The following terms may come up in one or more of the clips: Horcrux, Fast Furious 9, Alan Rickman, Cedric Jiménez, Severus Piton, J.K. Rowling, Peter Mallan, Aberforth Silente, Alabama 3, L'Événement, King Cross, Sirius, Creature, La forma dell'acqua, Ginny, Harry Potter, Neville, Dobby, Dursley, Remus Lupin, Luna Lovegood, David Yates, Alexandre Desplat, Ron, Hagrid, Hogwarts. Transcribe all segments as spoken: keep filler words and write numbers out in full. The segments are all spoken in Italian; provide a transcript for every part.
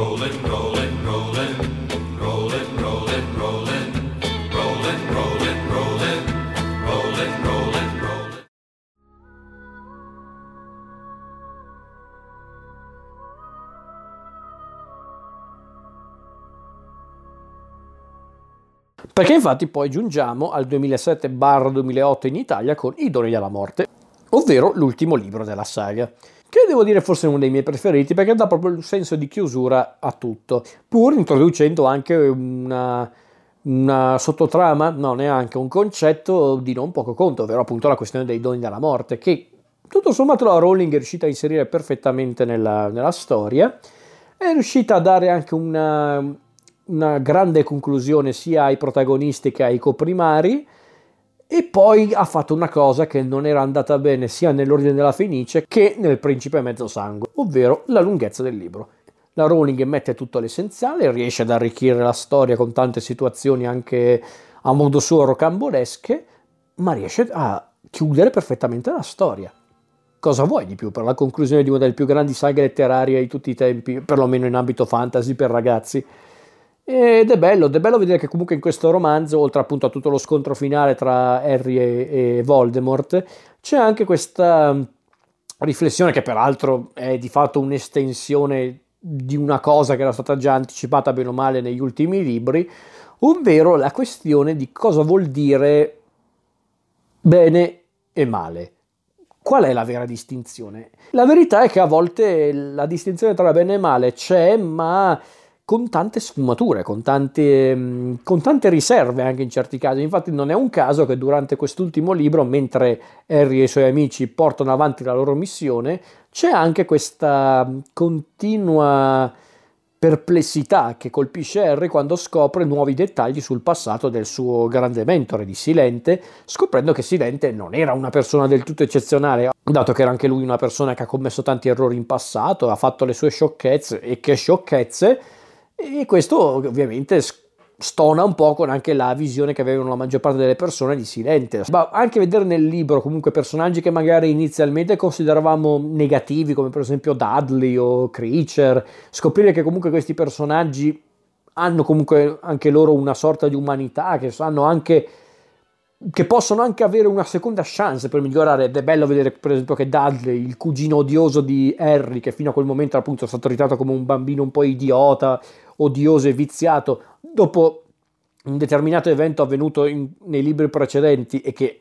rolling, rolling, rolling, rolling, rolling, rolling, rolling, rolling, rolling, rolling, rolling, rolling. Perché infatti poi giungiamo al duemilasette duemilaotto in Italia con I doni della morte, ovvero l'ultimo libro della saga, che devo dire forse uno dei miei preferiti perché dà proprio il senso di chiusura a tutto, pur introducendo anche una, una sottotrama, no neanche, un concetto di non poco conto, ovvero appunto la questione dei doni della morte, che tutto sommato la Rowling è riuscita a inserire perfettamente nella, nella storia, è riuscita a dare anche una, una grande conclusione sia ai protagonisti che ai coprimari, e poi ha fatto una cosa che non era andata bene sia nell'Ordine della Fenice che nel Principe Mezzosangue, ovvero la lunghezza del libro. La Rowling mette tutto all'essenziale, riesce ad arricchire la storia con tante situazioni anche a modo suo rocambolesche, ma riesce a chiudere perfettamente la storia. Cosa vuoi di più per la conclusione di una delle più grandi saghe letterarie di tutti i tempi, perlomeno in ambito fantasy per ragazzi? Ed è bello, ed è bello vedere che comunque in questo romanzo, oltre appunto a tutto lo scontro finale tra Harry e, e Voldemort, c'è anche questa riflessione che peraltro è di fatto un'estensione di una cosa che era stata già anticipata bene o male negli ultimi libri, ovvero la questione di cosa vuol dire bene e male. Qual è la vera distinzione? La verità è che a volte la distinzione tra bene e male c'è, ma con tante sfumature, con tante, con tante riserve anche in certi casi. Infatti non è un caso che durante quest'ultimo libro, mentre Harry e i suoi amici portano avanti la loro missione, c'è anche questa continua perplessità che colpisce Harry quando scopre nuovi dettagli sul passato del suo grande mentore di Silente, scoprendo che Silente non era una persona del tutto eccezionale, dato che era anche lui una persona che ha commesso tanti errori in passato, ha fatto le sue sciocchezze, e che sciocchezze, e questo ovviamente stona un po' con anche la visione che avevano la maggior parte delle persone di Silente. Ma anche vedere nel libro comunque personaggi che magari inizialmente consideravamo negativi, come per esempio Dudley o Creature, scoprire che comunque questi personaggi hanno comunque anche loro una sorta di umanità, che sanno anche che possono anche avere una seconda chance per migliorare. Ed è bello vedere per esempio che Dudley, il cugino odioso di Harry, che fino a quel momento era appunto stato ritrattato come un bambino un po' idiota, odioso e viziato, dopo un determinato evento avvenuto in, nei libri precedenti e che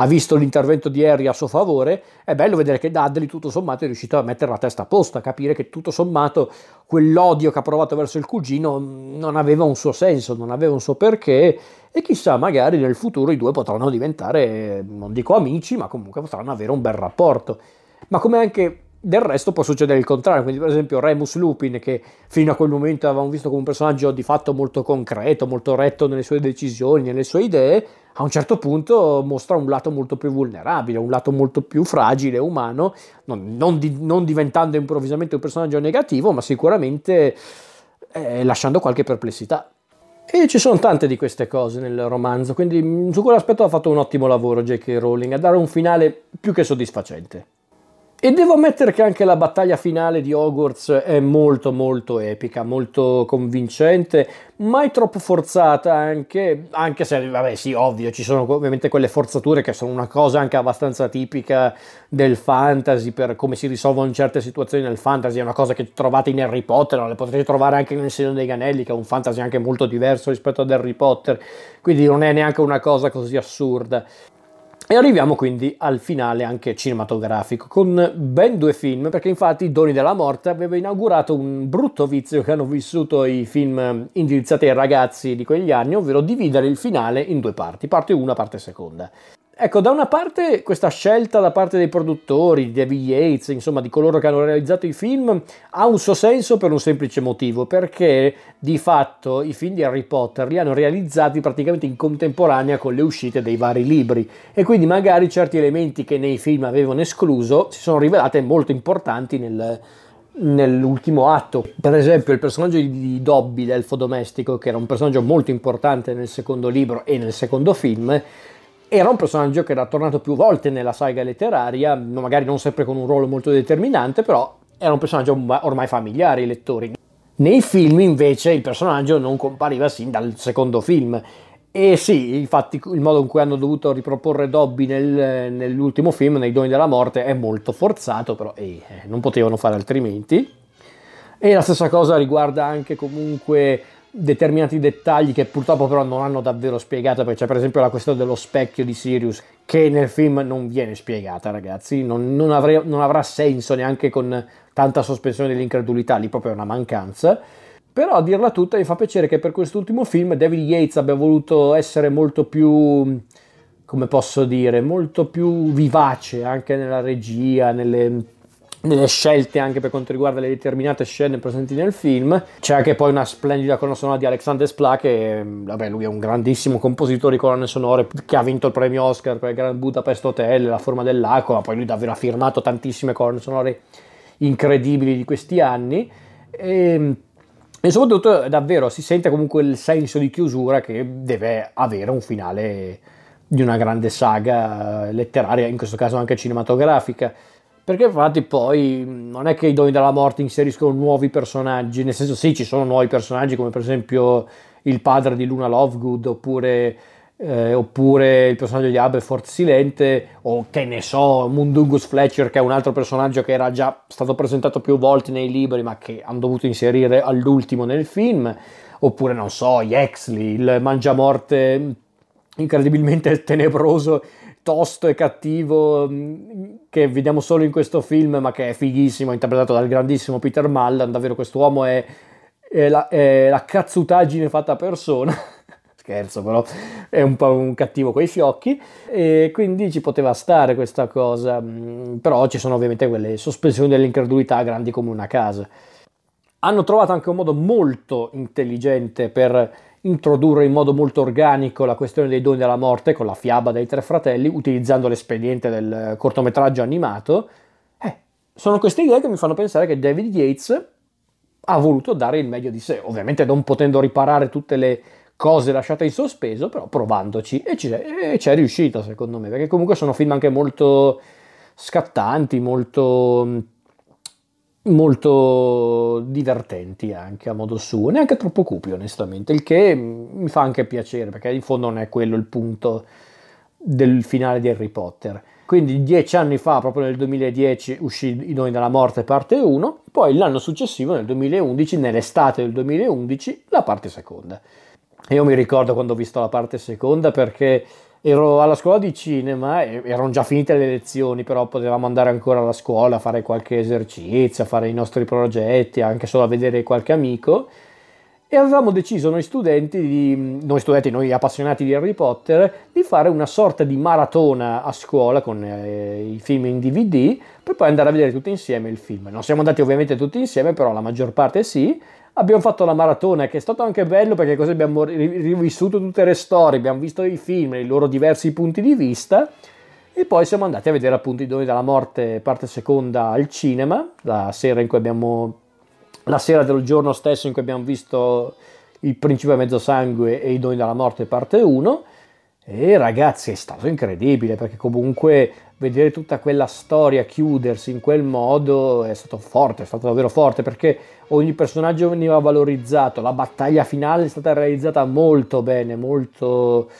ha visto l'intervento di Harry a suo favore, è bello vedere che Dudley tutto sommato è riuscito a mettere la testa a posto, a capire che tutto sommato quell'odio che ha provato verso il cugino non aveva un suo senso, non aveva un suo perché, e chissà, magari nel futuro i due potranno diventare, non dico amici, ma comunque potranno avere un bel rapporto. Ma come anche del resto può succedere il contrario, quindi per esempio Remus Lupin, che fino a quel momento avevamo visto come un personaggio di fatto molto concreto, molto retto nelle sue decisioni, nelle sue idee, a un certo punto mostra un lato molto più vulnerabile, un lato molto più fragile, umano, non, non, di, non diventando improvvisamente un personaggio negativo, ma sicuramente eh, lasciando qualche perplessità. E ci sono tante di queste cose nel romanzo, quindi su quell'aspetto ha fatto un ottimo lavoro J K. Rowling a dare un finale più che soddisfacente. E devo ammettere che anche la battaglia finale di Hogwarts è molto molto epica, molto convincente, mai troppo forzata anche, anche se, vabbè sì, ovvio, ci sono ovviamente quelle forzature che sono una cosa anche abbastanza tipica del fantasy, per come si risolvono certe situazioni nel fantasy, è una cosa che trovate in Harry Potter, le potete trovare anche nel Signore dei Anelli, che è un fantasy anche molto diverso rispetto ad Harry Potter, quindi non è neanche una cosa così assurda. E arriviamo quindi al finale anche cinematografico, con ben due film, perché infatti I doni della morte aveva inaugurato un brutto vizio che hanno vissuto i film indirizzati ai ragazzi di quegli anni, ovvero dividere il finale in due parti, parte una, parte seconda. Ecco, da una parte questa scelta da parte dei produttori, di David Yates, insomma di coloro che hanno realizzato i film, ha un suo senso per un semplice motivo, perché di fatto i film di Harry Potter li hanno realizzati praticamente in contemporanea con le uscite dei vari libri, e quindi magari certi elementi che nei film avevano escluso si sono rivelati molto importanti nel, nell'ultimo atto. Per esempio il personaggio di Dobby, l'elfo domestico, che era un personaggio molto importante nel secondo libro e nel secondo film, era un personaggio che era tornato più volte nella saga letteraria, magari non sempre con un ruolo molto determinante, però era un personaggio ormai familiare ai lettori. Nei film invece il personaggio non compariva sin dal secondo film, e sì, infatti il modo in cui hanno dovuto riproporre Dobby nel, nell'ultimo film, nei Doni della Morte, è molto forzato, però eh, non potevano fare altrimenti. E la stessa cosa riguarda anche comunque determinati dettagli che purtroppo però non hanno davvero spiegato, perché c'è per esempio la questione dello specchio di Sirius, che nel film non viene spiegata, ragazzi, non, non, avrei, non avrà senso neanche con tanta sospensione dell'incredulità, lì proprio è una mancanza. Però a dirla tutta mi fa piacere che per quest'ultimo film David Yates abbia voluto essere molto più, come posso dire, molto più vivace anche nella regia, nelle... nelle scelte anche per quanto riguarda le determinate scene presenti nel film. C'è anche poi una splendida colonna sonora di Alexandre Desplat, che vabbè, lui è un grandissimo compositore di colonne sonore, che ha vinto il premio Oscar per Grand Budapest Hotel, La forma dell'acqua, ma poi lui davvero ha firmato tantissime colonne sonore incredibili di questi anni, e, e soprattutto davvero si sente comunque il senso di chiusura che deve avere un finale di una grande saga letteraria, in questo caso anche cinematografica. Perché infatti poi non è che i Doni della Morte inseriscono nuovi personaggi, nel senso sì, ci sono nuovi personaggi come per esempio il padre di Luna Lovegood, oppure, eh, oppure il personaggio di Aberforth Silente, o che ne so, Mundungus Fletcher, che è un altro personaggio che era già stato presentato più volte nei libri ma che hanno dovuto inserire all'ultimo nel film, oppure non so, Yaxley, il mangiamorte incredibilmente tenebroso, tosto e cattivo, che vediamo solo in questo film ma che è fighissimo, interpretato dal grandissimo Peter Mallan. Davvero quest'uomo è, è, la, è la cazzutaggine fatta persona scherzo, però è un po' un cattivo coi fiocchi, e quindi ci poteva stare questa cosa. Però ci sono ovviamente quelle sospensioni dell'incredulità grandi come una casa. Hanno trovato anche un modo molto intelligente per introdurre in modo molto organico la questione dei Doni della Morte con la fiaba dei tre fratelli, utilizzando l'espediente del cortometraggio animato. Eh, sono queste idee che mi fanno pensare che David Yates ha voluto dare il meglio di sé, ovviamente non potendo riparare tutte le cose lasciate in sospeso, però provandoci, e c'è, e c'è riuscito secondo me, perché comunque sono film anche molto scattanti, molto... molto divertenti anche a modo suo, neanche troppo cupi onestamente, il che mi fa anche piacere, perché in fondo non è quello il punto del finale di Harry Potter. Quindi dieci anni fa, proprio nel duemiladieci, uscì I Doni della Morte parte uno, poi l'anno successivo, nel duemilaundici, nell'estate del duemilaundici, la parte seconda. Io mi ricordo quando ho visto la parte seconda, perché ero alla scuola di cinema, erano già finite le lezioni, però potevamo andare ancora alla scuola a fare qualche esercizio, a fare i nostri progetti, anche solo a vedere qualche amico, e avevamo deciso noi studenti, di, noi studenti, noi appassionati di Harry Potter, di fare una sorta di maratona a scuola con eh, i film in D V D, per poi andare a vedere tutti insieme il film. Non siamo andati ovviamente tutti insieme, però la maggior parte sì. Abbiamo fatto la maratona, che è stato anche bello perché così abbiamo rivissuto tutte le storie, abbiamo visto i film, i loro diversi punti di vista, e poi siamo andati a vedere appunto I Doni della Morte parte seconda al cinema, la sera in cui abbiamo la sera del giorno stesso in cui abbiamo visto Il Principe Mezzosangue e I Doni della Morte parte uno. E ragazzi, è stato incredibile, perché comunque vedere tutta quella storia chiudersi in quel modo è stato forte, è stato davvero forte, perché ogni personaggio veniva valorizzato, la battaglia finale è stata realizzata molto bene, molto,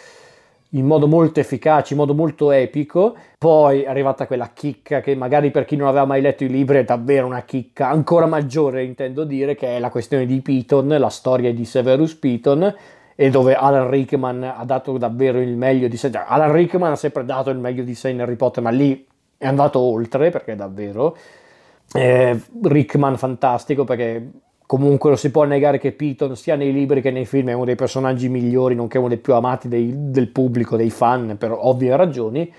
in modo molto efficace, in modo molto epico. Poi è arrivata quella chicca che magari per chi non aveva mai letto i libri è davvero una chicca ancora maggiore, intendo dire, che è la questione di Piton, la storia di Severus Piton, e dove Alan Rickman ha dato davvero il meglio di sé. Alan Rickman ha sempre dato il meglio di sé in Harry Potter, ma lì è andato oltre, perché davvero eh, Rickman fantastico, perché comunque non si può negare che Piton sia nei libri che nei film è uno dei personaggi migliori, nonché uno dei più amati dei, del pubblico, dei fan, per ovvie ragioni.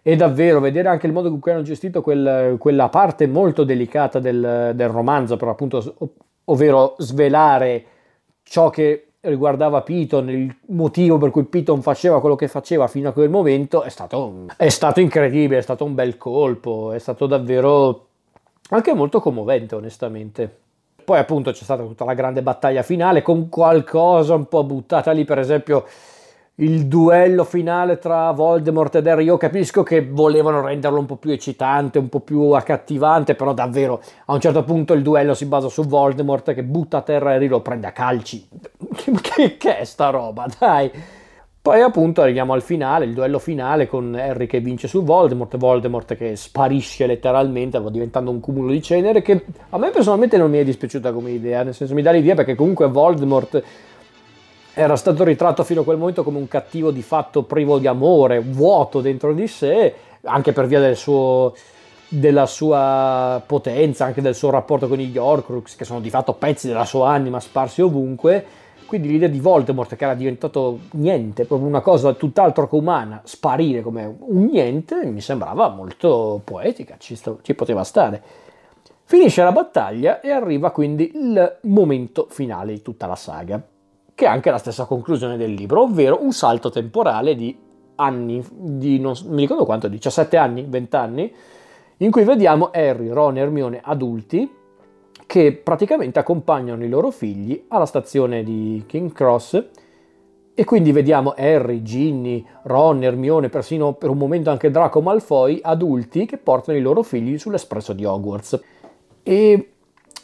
E davvero vedere anche il modo con cui hanno gestito quel, quella parte molto delicata del, del romanzo, però appunto, ov- ovvero svelare ciò che riguardava Piton, il motivo per cui Piton faceva quello che faceva fino a quel momento, è stato, è stato incredibile, è stato un bel colpo, è stato davvero anche molto commovente onestamente. Poi appunto c'è stata tutta la grande battaglia finale, con qualcosa un po' buttata lì, per esempio il duello finale tra Voldemort ed Harry. Io capisco che volevano renderlo un po' più eccitante, un po' più accattivante, però davvero a un certo punto il duello si basa su Voldemort che butta a terra Harry, lo prende a calci. Che, che è sta roba, dai! Poi appunto arriviamo al finale, il duello finale con Harry che vince su Voldemort, Voldemort che sparisce letteralmente diventando un cumulo di cenere, che a me personalmente non mi è dispiaciuta come idea, nel senso mi dà l'idea, perché comunque Voldemort era stato ritratto fino a quel momento come un cattivo di fatto privo di amore, vuoto dentro di sé, anche per via del suo... della sua potenza, anche del suo rapporto con gli Horcrux, che sono di fatto pezzi della sua anima sparsi ovunque. Quindi l'idea di Voldemort, che era diventato niente, proprio una cosa tutt'altro che umana, sparire come un niente, mi sembrava molto poetica, ci, sta, ci poteva stare. Finisce la battaglia e arriva quindi il momento finale di tutta la saga, che è anche la stessa conclusione del libro, ovvero un salto temporale di anni, di non mi ricordo quanto, diciassette anni, venti anni, in cui vediamo Harry, Ron e Hermione adulti, che praticamente accompagnano i loro figli alla stazione di King Cross, e quindi vediamo Harry, Ginny, Ron, Hermione, persino per un momento anche Draco Malfoy, adulti che portano i loro figli sull'espresso di Hogwarts. E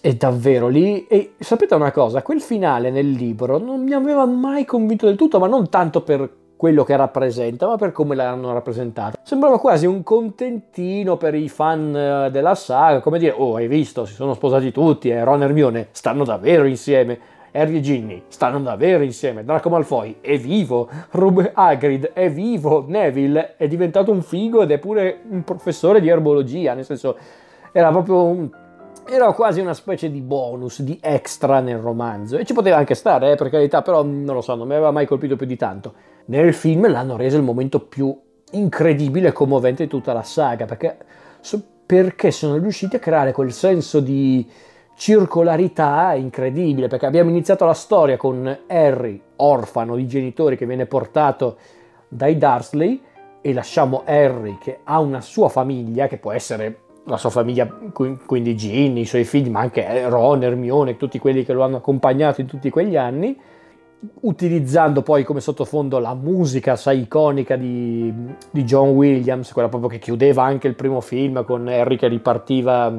è davvero lì... E sapete una cosa? Quel finale nel libro non mi aveva mai convinto del tutto, ma non tanto per quello che rappresenta, ma per come l'hanno rappresentato. Sembrava quasi un contentino per i fan della saga, come dire, oh hai visto, si sono sposati tutti, eh, Ron e Hermione stanno davvero insieme, Harry e Ginny stanno davvero insieme, Draco Malfoy è vivo, Rub Hagrid è vivo, Neville è diventato un figo ed è pure un professore di erbologia, nel senso era proprio un... era quasi una specie di bonus, di extra nel romanzo, e ci poteva anche stare, eh, per carità, però non lo so, non mi aveva mai colpito più di tanto. Nel film l'hanno reso il momento più incredibile e commovente di tutta la saga, perché, perché sono riusciti a creare quel senso di circolarità incredibile, perché abbiamo iniziato la storia con Harry, orfano di genitori, che viene portato dai Dursley, e lasciamo Harry che ha una sua famiglia, che può essere la sua famiglia, quindi Ginny, i suoi figli, ma anche Ron, Hermione, tutti quelli che lo hanno accompagnato in tutti quegli anni, utilizzando poi come sottofondo la musica, sai, iconica di, di John Williams, quella proprio che chiudeva anche il primo film, con Harry che ripartiva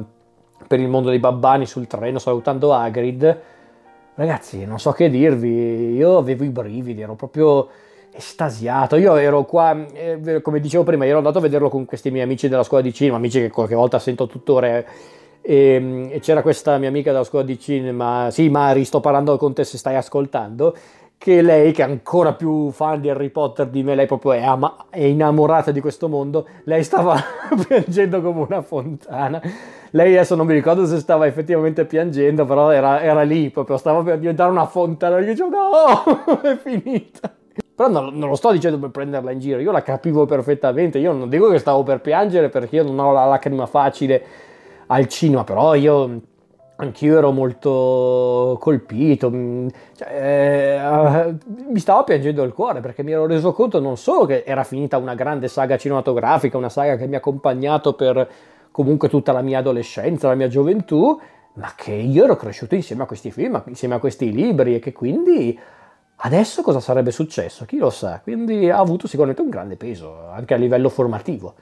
per il mondo dei babbani sul treno salutando Hagrid. Ragazzi, non so che dirvi, io avevo i brividi, ero proprio... estasiato. Io ero qua, eh, come dicevo prima, ero andato a vederlo con questi miei amici della scuola di cinema, amici che qualche volta sento tuttora, eh, e, e c'era questa mia amica della scuola di cinema, sì Mari, sto parlando con te se stai ascoltando, che lei, che è ancora più fan di Harry Potter di me, lei proprio è, ama, è innamorata di questo mondo, lei stava piangendo come una fontana. Lei adesso non mi ricordo se stava effettivamente piangendo, però era, era lì, proprio stava per diventare una fontana, io dicevo no, è finita. Però non, non lo sto dicendo per prenderla in giro, io la capivo perfettamente, io non dico che stavo per piangere perché io non ho la lacrima facile al cinema, però io anch'io ero molto colpito, cioè, eh, mi stava piangendo il cuore, perché mi ero reso conto non solo che era finita una grande saga cinematografica, una saga che mi ha accompagnato per comunque tutta la mia adolescenza, la mia gioventù, ma che io ero cresciuto insieme a questi film, insieme a questi libri, e che quindi... adesso cosa sarebbe successo? Chi lo sa? Quindi ha avuto sicuramente un grande peso, anche a livello formativo.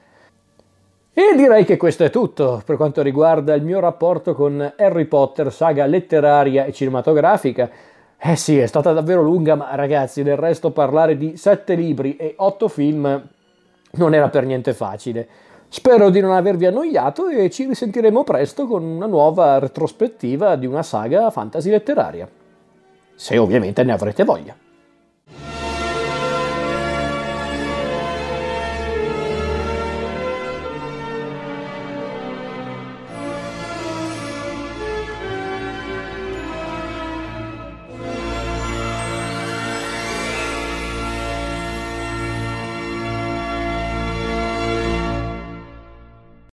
E direi che questo è tutto per quanto riguarda il mio rapporto con Harry Potter, saga letteraria e cinematografica. Eh sì, è stata davvero lunga, ma ragazzi, del resto parlare di sette libri e otto film non era per niente facile. Spero di non avervi annoiato e ci risentiremo presto con una nuova retrospettiva di una saga fantasy letteraria. Se ovviamente ne avrete voglia.